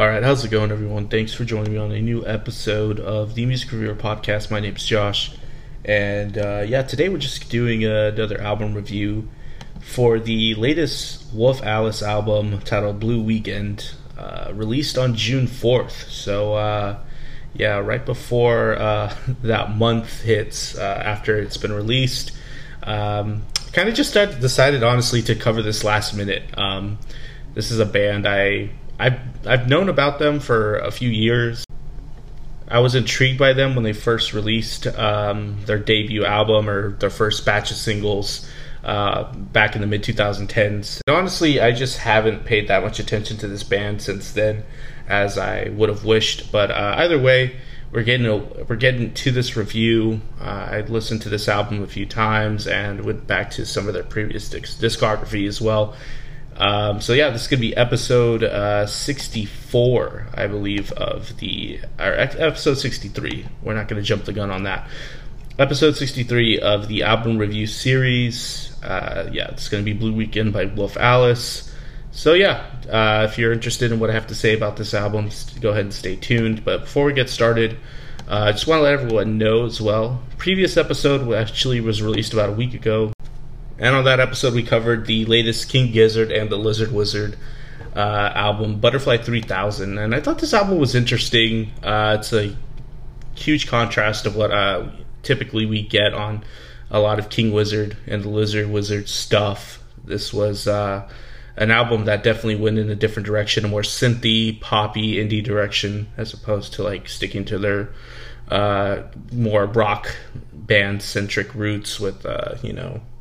Alright, how's it going, everyone? Thanks for joining me on a new episode of the Music Reviewer Podcast. My name's Josh, and today we're just doing another album review for the latest Wolf Alice album titled Blue Weekend, released on June 4th. So, right before that month hits, after it's been released, kind of just decided, honestly, to cover this last minute. This is a band I've known about them for a few years. I was intrigued by them when they first released their debut album or their first batch of singles back in the mid-2010s. And honestly, I just haven't paid that much attention to this band since then as I would have wished. But either way, we're getting to this review. I listened to this album a few times and went back to some of their previous discography as well. This is going to be episode 64, I believe, or episode 63. We're not going to jump the gun on that. Episode 63 of the album review series. It's going to be Blue Weekend by Wolf Alice. So if you're interested in what I have to say about this album, go ahead and stay tuned. But before we get started, I just want to let everyone know as well, previous episode actually was released about a week ago. And on that episode, we covered the latest King Gizzard and the Lizard Wizard album, Butterfly 3000. And I thought this album was interesting. It's a huge contrast of what typically we get on a lot of King Gizzard and the Lizard Wizard stuff. This was an album that definitely went in a different direction, a more synthy, poppy, indie direction, as opposed to like sticking to their more rock band-centric roots with,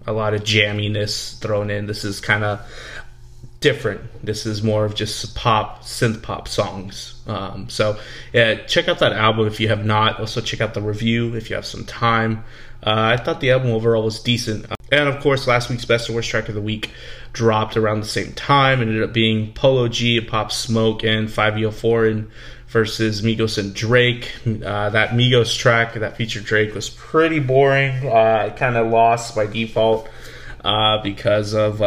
a lot of jamminess thrown in. This is kind of different. This is more of just pop, synth pop songs. Check out that album if you have not. Also, check out the review if you have some time. I thought the album overall was decent. And of course, last week's Best and Worst Track of the Week dropped around the same time. It ended up being Polo G, Pop Smoke, and 504 versus Migos and Drake. That Migos track that featured Drake was pretty boring. It kind of lost by default because of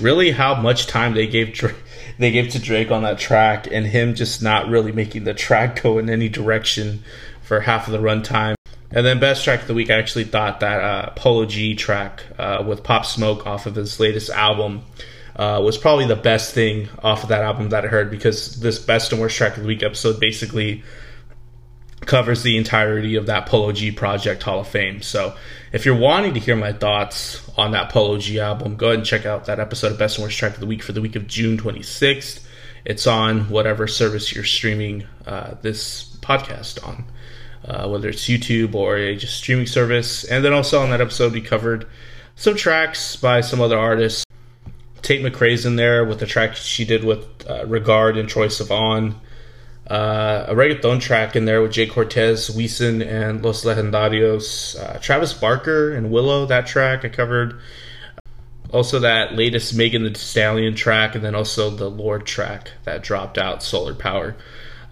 really how much time they gave to Drake on that track, and him just not really making the track go in any direction for half of the runtime. And then Best Track of the Week, I actually thought that Polo G track with Pop Smoke off of his latest album was probably the best thing off of that album that I heard, because this Best and Worst Track of the Week episode basically covers the entirety of that Polo G Project Hall of Fame. So if you're wanting to hear my thoughts on that Polo G album, go ahead and check out that episode of Best and Worst Track of the Week for the week of June 26th. It's on whatever service you're streaming this podcast on. Whether it's YouTube or a just streaming service. And then also on that episode, we covered some tracks by some other artists. Tate McRae's in there with the track she did with Regard and Troye Sivan. A reggaeton track in there with Jay Cortez, Weeson, and Los Legendarios. Travis Barker and Willow, that track I covered. Also that latest Megan the Stallion track, and then also the Lord track that dropped out, Solar Power.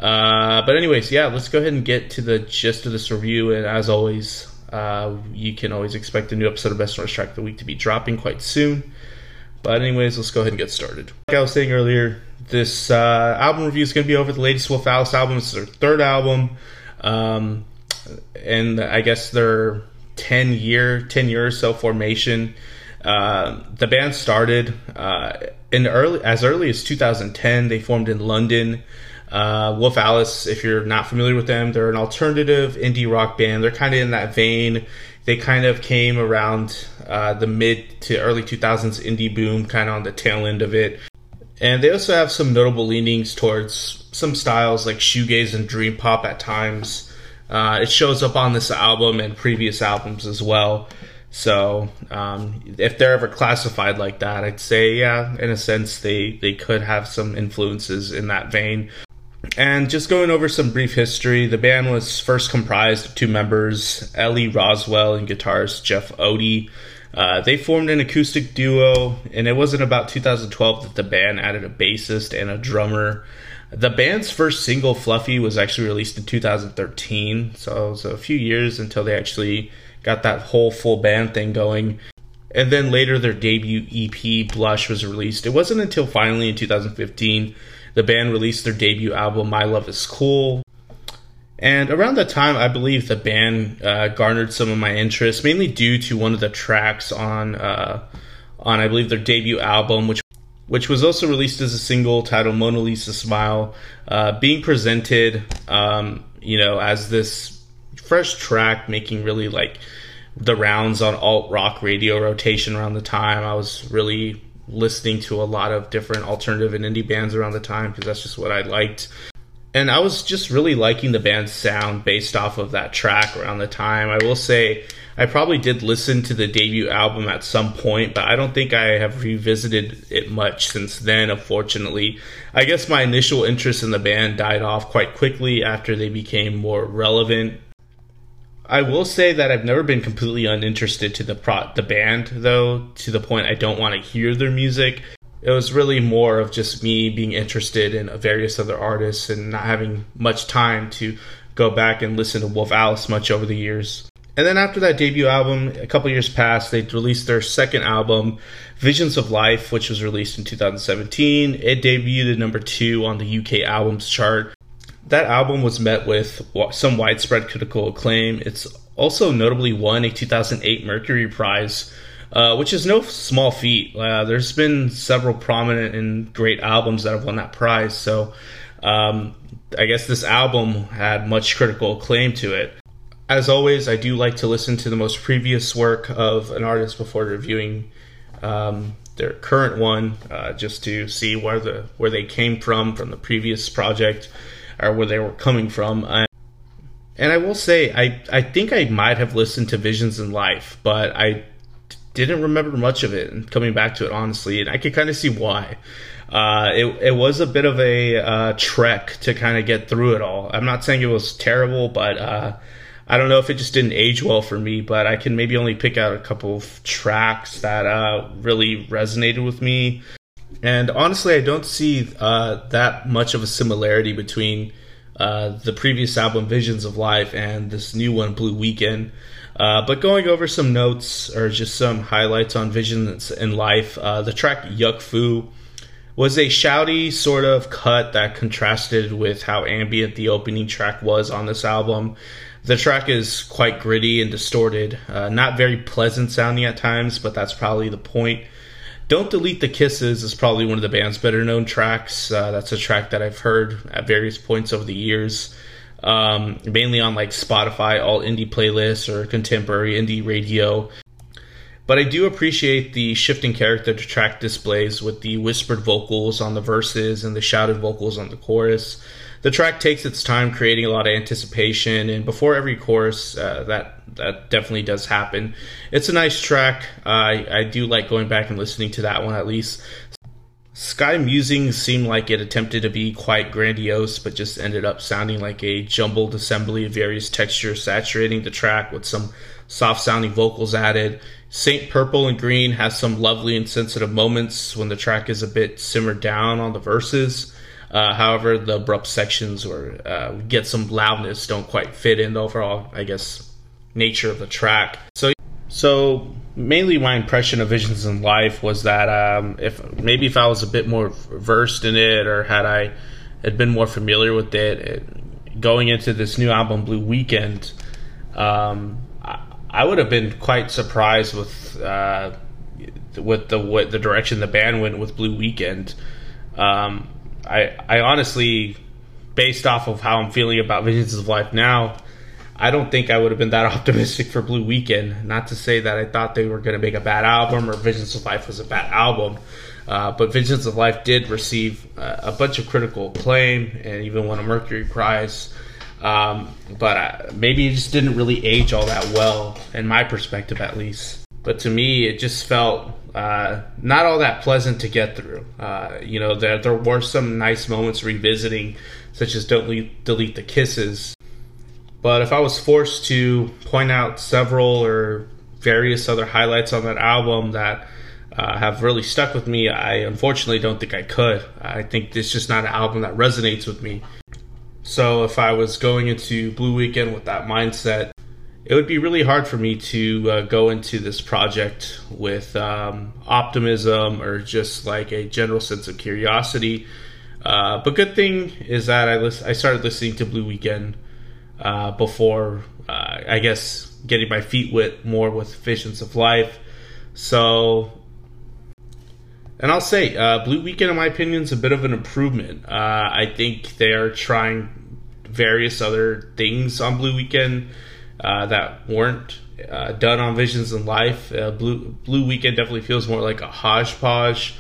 But anyways, let's go ahead and get to the gist of this review. And as always, you can always expect a new episode of Best and Worst Track of the Week to be dropping quite soon. But anyways, let's go ahead and get started. Like I was saying earlier, this album review is going to be over the latest Wolf Alice album. This is their third album. And I guess their 10-year or so formation. The band started as early as 2010. They formed in London. Wolf Alice, if you're not familiar with them, they're an alternative indie rock band. They're kind of in that vein. They kind of came around the mid to early 2000s indie boom, kind of on the tail end of it. And they also have some notable leanings towards some styles like shoegaze and dream pop at times. It shows up on this album and previous albums as well. So if they're ever classified like that, I'd say, in a sense, they could have some influences in that vein. And just going over some brief history, the band was first comprised of two members, Ellie Roswell and guitarist Jeff Odie. They formed an acoustic duo, and it wasn't about 2012 that the band added a bassist and a drummer. The band's first single, Fluffy, was actually released in 2013, so it was a few years until they actually got that whole full band thing going. And then later, their debut EP, Blush, was released. It wasn't until finally in 2015 The band released their debut album, My Love Is Cool. And around that time, I believe the band garnered some of my interest, mainly due to one of the tracks on I believe, their debut album, which was also released as a single titled Mona Lisa Smile, being presented, as this fresh track making really, the rounds on alt-rock radio rotation around the time. I was really listening to a lot of different alternative and indie bands around the time because that's just what I liked. And I was just really liking the band's sound based off of that track around the time. I will say I probably did listen to the debut album at some point, but I don't think I have revisited it much since then, unfortunately. I guess my initial interest in the band died off quite quickly after they became more relevant. I will say that I've never been completely uninterested to the band, though, to the point I don't want to hear their music. It was really more of just me being interested in various other artists and not having much time to go back and listen to Wolf Alice much over the years. And then after that debut album, a couple years passed, they released their second album, Visions of Life, which was released in 2017. It debuted at number 2 on the UK albums chart. That album was met with some widespread critical acclaim. It's also notably won a 2008 Mercury Prize, which is no small feat. There's been several prominent and great albums that have won that prize, so I guess this album had much critical acclaim to it. As always, I do like to listen to the most previous work of an artist before reviewing their current one, just to see where they came from the previous project, or where they were coming from. And I will say, I think I might have listened to Visions in Life, but I didn't remember much of it, and coming back to it, honestly, and I could kind of see why. It was a bit of a trek to kind of get through it all. I'm not saying it was terrible, but I don't know if it just didn't age well for me, but I can maybe only pick out a couple of tracks that really resonated with me. And honestly, I don't see that much of a similarity between the previous album, Visions of Life, and this new one, Blue Weekend. But going over some notes, or just some highlights on Visions in Life, the track Yuck Foo was a shouty sort of cut that contrasted with how ambient the opening track was on this album. The track is quite gritty and distorted, not very pleasant sounding at times, but that's probably the point. Don't Delete the Kisses is probably one of the band's better known tracks. That's a track that I've heard at various points over the years, mainly on Spotify, all indie playlists, or contemporary indie radio. But I do appreciate the shifting character to track displays with the whispered vocals on the verses and the shouted vocals on the chorus. The track takes its time, creating a lot of anticipation, and before every chorus, that definitely does happen. It's a nice track. I do like going back and listening to that one, at least. Sky Musings seemed like it attempted to be quite grandiose, but just ended up sounding like a jumbled assembly of various textures saturating the track with some soft-sounding vocals added. Saint Purple and Green has some lovely and sensitive moments when the track is a bit simmered down on the verses. However, the abrupt sections or get some loudness don't quite fit in the overall, I guess, nature of the track. So mainly my impression of Visions in Life was that if I was a bit more versed in it, or had been more familiar with it, going into this new album, Blue Weekend, I would have been quite surprised with the direction the band went with Blue Weekend. I honestly, based off of how I'm feeling about Visions of Life now, I don't think I would have been that optimistic for Blue Weekend. Not to say that I thought they were going to make a bad album, or Visions of Life was a bad album, but Visions of Life did receive a bunch of critical acclaim and even won a Mercury Prize. But maybe it just didn't really age all that well, in my perspective at least. But to me, it just felt not all that pleasant to get through. There were some nice moments revisiting, such as Don't Delete the Kisses. But if I was forced to point out several or various other highlights on that album that have really stuck with me, I unfortunately don't think I could. I think it's just not an album that resonates with me. So if I was going into Blue Weekend with that mindset, it would be really hard for me to go into this project with optimism, or just a general sense of curiosity. But good thing is that I started listening to Blue Weekend before, I guess, getting my feet wet more with Visions of Life. So, and I'll say, Blue Weekend, in my opinion, is a bit of an improvement. I think they are trying various other things on Blue Weekend that weren't done on Visions of Life. Blue Weekend definitely feels more like a hodgepodge,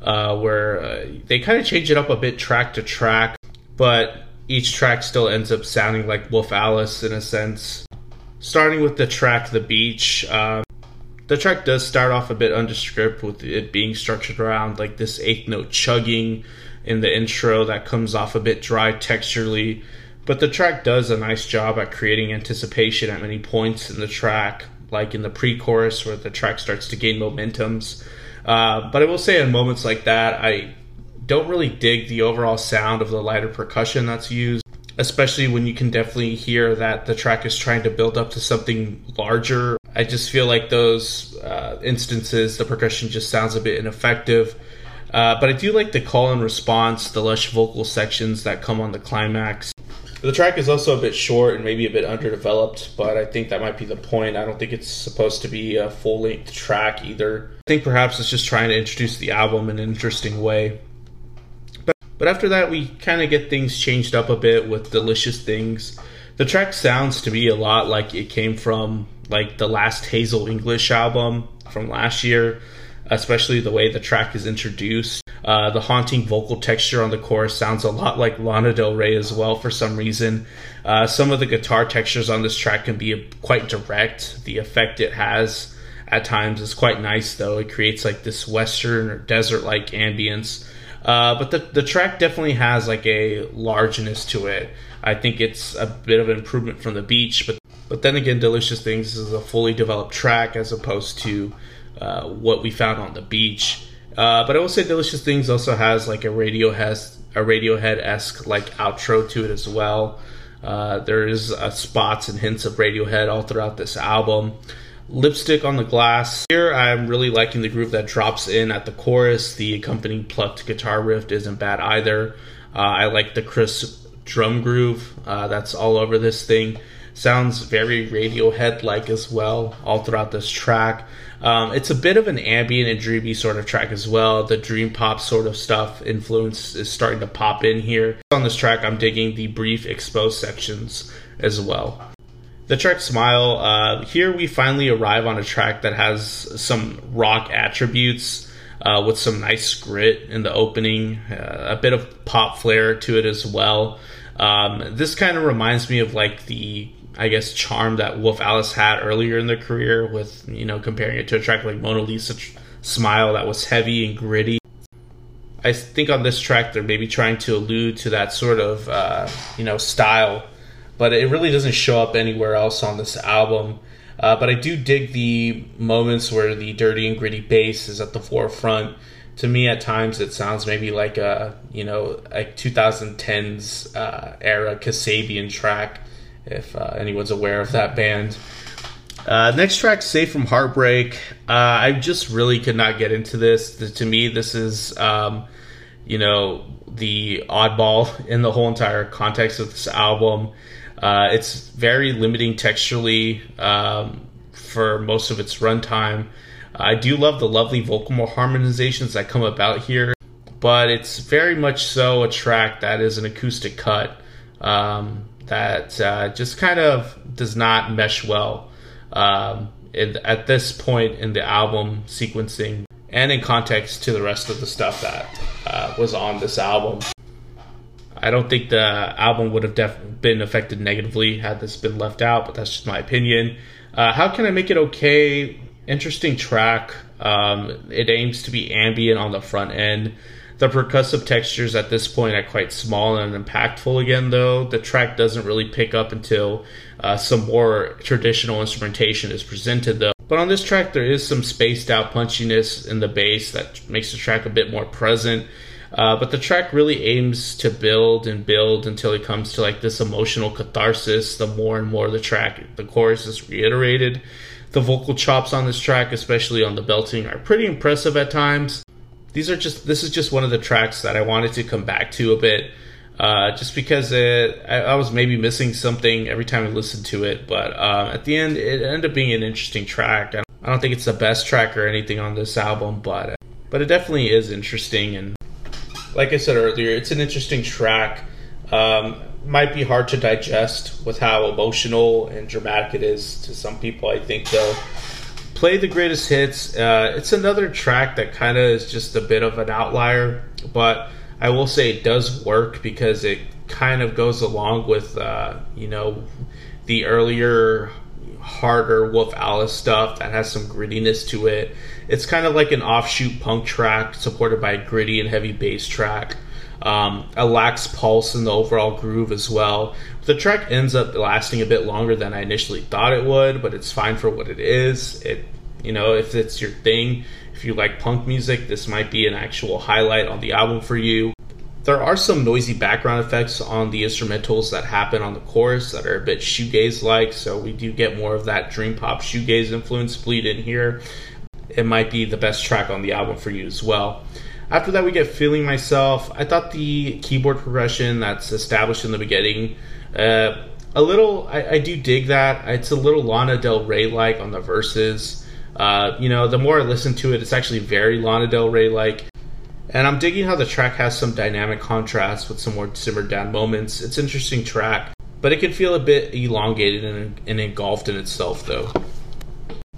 where they kind of change it up a bit track to track, but each track still ends up sounding like Wolf Alice in a sense. Starting with the track The Beach, the track does start off a bit nondescript, with it being structured around like this eighth note chugging in the intro that comes off a bit dry texturally, but the track does a nice job at creating anticipation at many points in the track, like in the pre-chorus where the track starts to gain momentums. But I will say, in moments like that, I don't really dig the overall sound of the lighter percussion that's used, especially when you can definitely hear that the track is trying to build up to something larger. I just feel like those instances, the percussion just sounds a bit ineffective. But I do like the call and response, the lush vocal sections that come on the climax. The track is also a bit short and maybe a bit underdeveloped, but I think that might be the point. I don't think it's supposed to be a full-length track either. I think perhaps it's just trying to introduce the album in an interesting way. But after that, we kind of get things changed up a bit with Delicious Things. The track sounds to me a lot like it came from like the last Hazel English album from last year, especially the way the track is introduced. The haunting vocal texture on the chorus sounds a lot like Lana Del Rey as well for some reason. Some of the guitar textures on this track can be quite direct. The effect it has at times is quite nice though. It creates like this western or desert-like ambience. But the track definitely has like a largeness to it. I think it's a bit of an improvement from The Beach, but then again, Delicious Things is a fully developed track as opposed to what we found on The Beach. But I will say Delicious Things also has like a Radiohead-esque like outro to it as well. There is spots and hints of Radiohead all throughout this album. Lipstick on the Glass. Here I'm really liking the groove that drops in at the chorus. The accompanying plucked guitar riff isn't bad either. I like the crisp drum groove that's all over this thing. Sounds very Radiohead-like as well, all throughout this track. It's a bit of an ambient and dreamy sort of track as well. The dream pop sort of stuff influence is starting to pop in here. On this track, I'm digging the brief exposed sections as well. The track Smile, here we finally arrive on a track that has some rock attributes with some nice grit in the opening, a bit of pop flair to it as well. This kind of reminds me of like the, I guess, charm that Wolf Alice had earlier in their career with, you know, comparing it to a track like Mona Lisa Smile that was heavy and gritty. I think on this track they're maybe trying to allude to that sort of, you know, style, but it really doesn't show up anywhere else on this album. But I do dig the moments where the dirty and gritty bass is at the forefront. To me, at times, it sounds maybe like a, you know, like 2010s era Kasabian track, if anyone's aware of that band. Next track, Safe from Heartbreak. I just really could not get into this. To me, this is, you know, the oddball in the whole entire context of this album. It's very limiting texturally for most of its runtime. I do love the lovely vocal harmonizations that come about here, but it's very much so a track that is an acoustic cut that just kind of does not mesh well at this point in the album sequencing and in context to the rest of the stuff that was on this album. I don't think the album would have been affected negatively had this been left out, but that's just my opinion. How can I make it okay? Interesting track. It aims to be ambient on the front end. The percussive textures at this point are quite small and impactful again, though. The track doesn't really pick up until some more traditional instrumentation is presented, though. But on this track, there is some spaced out punchiness in the bass that makes the track a bit more present. But the track really aims to build and build until it comes to like this emotional catharsis. The more and more the chorus is reiterated. The vocal chops on this track, especially on the belting, are pretty impressive at times. This is just one of the tracks that I wanted to come back to a bit, just because I was maybe missing something every time I listened to it. But at the end, it ended up being an interesting track. I don't think it's the best track or anything on this album, but it definitely is interesting. And like I said earlier, it's an interesting track. Might be hard to digest with how emotional and dramatic it is to some people, I think, though. Play the Greatest Hits. It's another track that kind of is just a bit of an outlier, but I will say it does work because it kind of goes along with, the earlier, harder Wolf Alice stuff that has some grittiness to it. It's kind of like an offshoot punk track supported by a gritty and heavy bass track. A lax pulse in the overall groove as well. The track ends up lasting a bit longer than I initially thought it would, but it's fine for what it is. If it's your thing, if you like punk music, this might be an actual highlight on the album for you. There are some noisy background effects on the instrumentals that happen on the chorus that are a bit shoegaze-like, so we do get more of that dream pop shoegaze influence bleed in here. It might be the best track on the album for you as well. After that, we get Feeling Myself. I thought the keyboard progression that's established in the beginning, I do dig that. It's a little Lana Del Rey-like on the verses. The more I listen to it, it's actually very Lana Del Rey-like. And I'm digging how the track has some dynamic contrast with some more simmered down moments. It's an interesting track, but it can feel a bit elongated and engulfed in itself, though.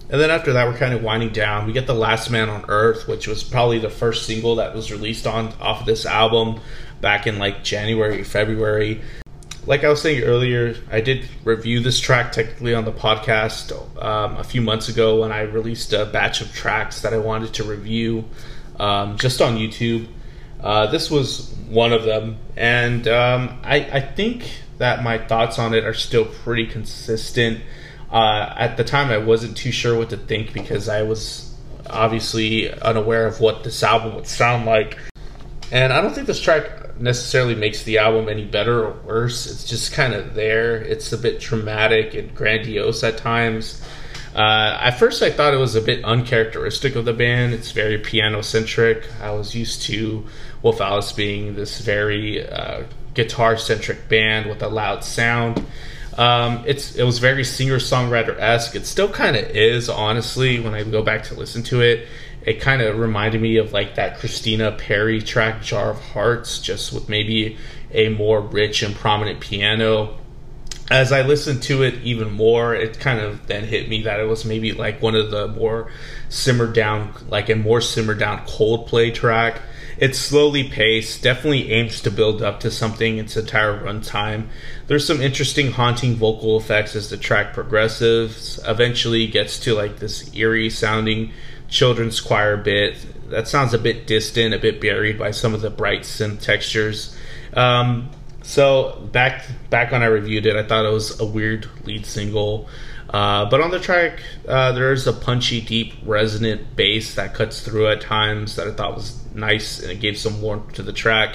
And then after that, we're kind of winding down. We get The Last Man on Earth, which was probably the first single that was released off of this album back in like January, February. Like I was saying earlier, I did review this track technically on the podcast a few months ago when I released a batch of tracks that I wanted to review just on YouTube. This was one of them. And I think that my thoughts on it are still pretty consistent. At the time, I wasn't too sure what to think because I was obviously unaware of what this album would sound like. And I don't think this track necessarily makes the album any better or worse. It's just kind of there. It's a bit dramatic and grandiose at times. At first, I thought it was a bit uncharacteristic of the band. It's very piano-centric. I was used to Wolf Alice being this very guitar-centric band with a loud sound. It was very singer-songwriter-esque. It still kind of is, honestly, when I go back to listen to it. It kind of reminded me of like that Christina Perry track, Jar of Hearts, just with maybe a more rich and prominent piano. As I listened to it even more, it kind of then hit me that it was maybe like one of the more simmered down, like a more simmered down Coldplay track. It's slowly paced, definitely aims to build up to something its entire runtime. There's some interesting haunting vocal effects as the track progresses, eventually gets to like this eerie sounding children's choir bit that sounds a bit distant, a bit buried by some of the bright synth textures. So back when I reviewed it, I thought it was a weird lead single. But on the track, there's a punchy, deep, resonant bass that cuts through at times that I thought was nice, and it gave some warmth to the track.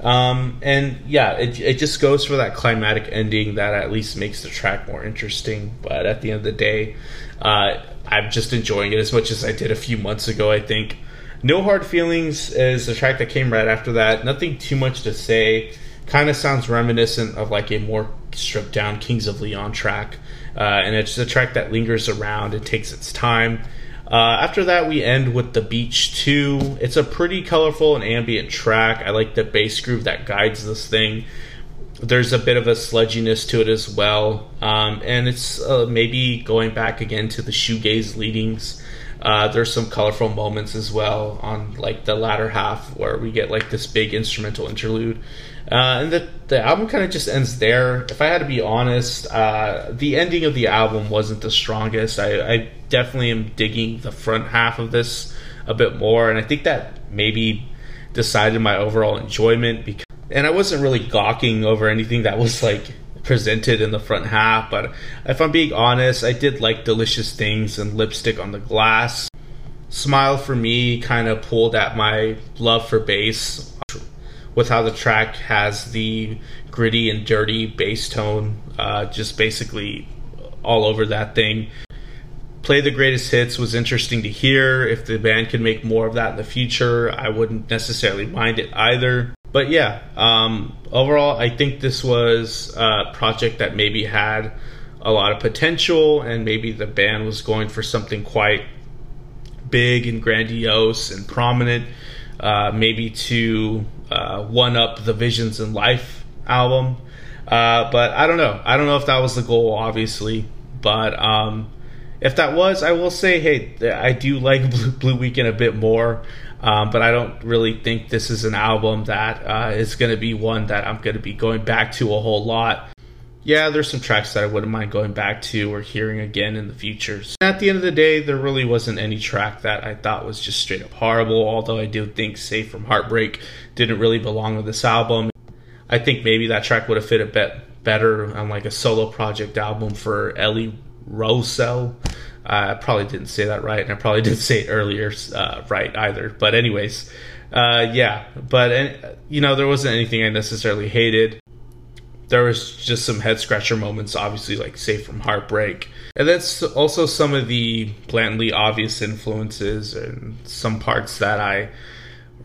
It just goes for that climactic ending that at least makes the track more interesting. But at the end of the day, I'm just enjoying it as much as I did a few months ago, I think. No Hard Feelings is the track that came right after that. Nothing too much to say. Kind of sounds reminiscent of like a more stripped down Kings of Leon track. And it's a track that lingers around and takes its time. After that, we end with The Beach 2. It's a pretty colorful and ambient track. I like the bass groove that guides this thing. There's a bit of a sludginess to it as well. And it's maybe going back again to the shoegaze leadings. There's some colorful moments as well on like the latter half where we get like this big instrumental interlude. And the album kind of just ends there. If I had to be honest, the ending of the album wasn't the strongest. I definitely am digging the front half of this a bit more, and I think that maybe decided my overall enjoyment. And I wasn't really gawking over anything that was like presented in the front half, but if I'm being honest, I did like Delicious Things and Lipstick on the Glass. Smile for Me kind of pulled at my love for bass with how the track has the gritty and dirty bass tone just basically all over that thing. Play the Greatest Hits was interesting to hear. If the band could make more of that in the future, I wouldn't necessarily mind it either. But yeah, overall, I think this was a project that maybe had a lot of potential, and maybe the band was going for something quite big and grandiose and prominent, maybe to one-up the Visions in Life album. But I don't know. I don't know if that was the goal, obviously. But if that was, I will say, hey, I do like Blue Weekend a bit more. But I don't really think this is an album that is going to be one that I'm going to be going back to a whole lot. Yeah, there's some tracks that I wouldn't mind going back to or hearing again in the future. So at the end of the day, there really wasn't any track that I thought was just straight up horrible, although I do think Safe from Heartbreak didn't really belong with this album. I think maybe that track would have fit a bit better on like a solo project album for Ellie Rosso. I probably didn't say that right, and I probably didn't say it earlier right either. But anyways, yeah. But, you know, there wasn't anything I necessarily hated. There was just some head-scratcher moments, obviously, like Safe from Heartbreak. And that's also some of the blatantly obvious influences and some parts that I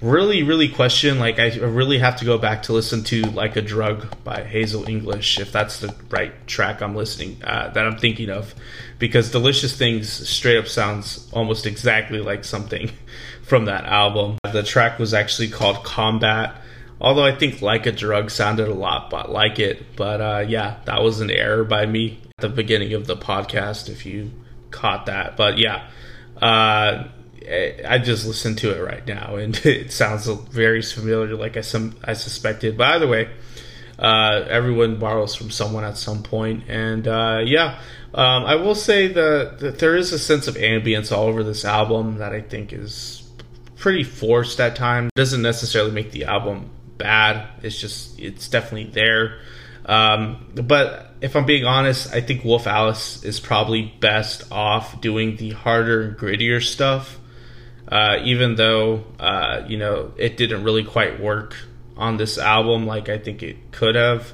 really, really question. Like, I really have to go back to listen to Like a Drug by Hazel English, if that's the right track I'm listening, that I'm thinking of. Because Delicious Things straight up sounds almost exactly like something from that album. The track was actually called Combat, although I think Like a Drug sounded a lot like it. But yeah, that was an error by me at the beginning of the podcast, if you caught that. But yeah, I just listened to it right now, and it sounds very familiar, like I suspected. But either way, everyone borrows from someone at some point. And yeah, I will say that there is a sense of ambience all over this album that I think is pretty forced at times. It doesn't necessarily make the album bad. It's just, it's definitely there. But if I'm being honest, I think Wolf Alice is probably best off doing the harder and grittier stuff. Even though, you know, it didn't really quite work on this album like I think it could have.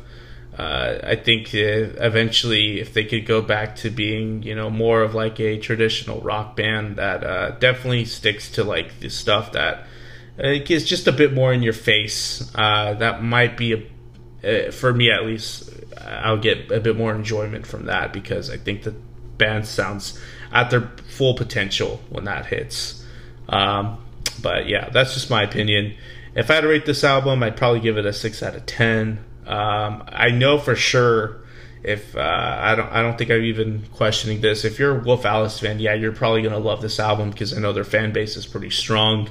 I think eventually, if they could go back to being, you know, more of like a traditional rock band that definitely sticks to like the stuff that is just a bit more in your face, that might be, for me at least, I'll get a bit more enjoyment from that, because I think the band sounds at their full potential when that hits. But yeah, that's just my opinion. If I had to rate this album, I'd probably give it a 6 out of 10. I know for sure, if I don't think I'm even questioning this, if you're a Wolf Alice fan, yeah, you're probably gonna love this album, because I know their fan base is pretty strong.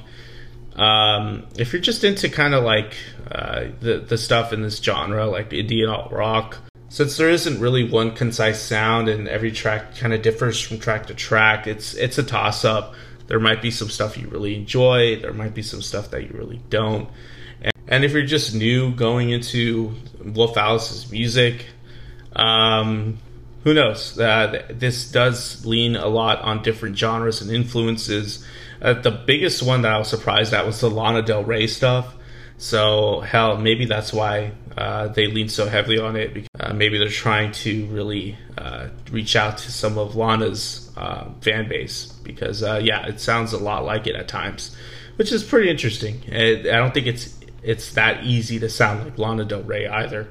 If you're just into kind of like the stuff in this genre, like indie alt rock, since there isn't really one concise sound and every track kind of differs from track to track, it's a toss up. There might be some stuff you really enjoy, there might be some stuff that you really don't. And if you're just new going into Wolf Alice's music, who knows? This does lean a lot on different genres and influences. The biggest one that I was surprised at was the Lana Del Rey stuff. So, hell, maybe that's why they lean so heavily on it. Because, maybe they're trying to really reach out to some of Lana's fan base. Because, yeah, it sounds a lot like it at times, which is pretty interesting. I don't think it's that easy to sound like Lana Del Rey either.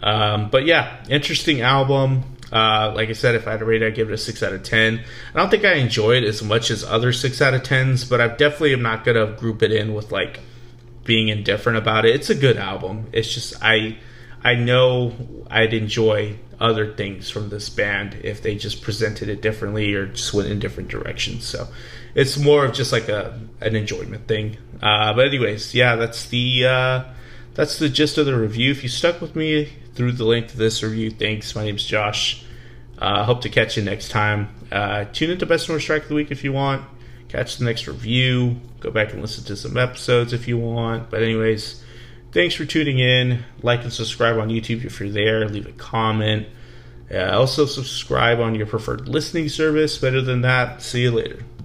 But yeah, interesting album. Like I said, if I had to rate it, I'd give it a 6 out of 10. I don't think I enjoyed it as much as other 6 out of 10s, but I definitely am not going to group it in with like being indifferent about it. It's a good album. It's just I know I'd enjoy other things from this band if they just presented it differently or just went in different directions. So it's more of just like an enjoyment thing. But anyways, yeah, that's the gist of the review. If you stuck with me through the length of this review, thanks. My name's Josh. Hope to catch you next time. Tune into Best and Worst Track of the Week if you want. Catch the next review. Go back and listen to some episodes if you want. But anyways, thanks for tuning in. Like and subscribe on YouTube if you're there. Leave a comment. Also subscribe on your preferred listening service. Better than that, see you later.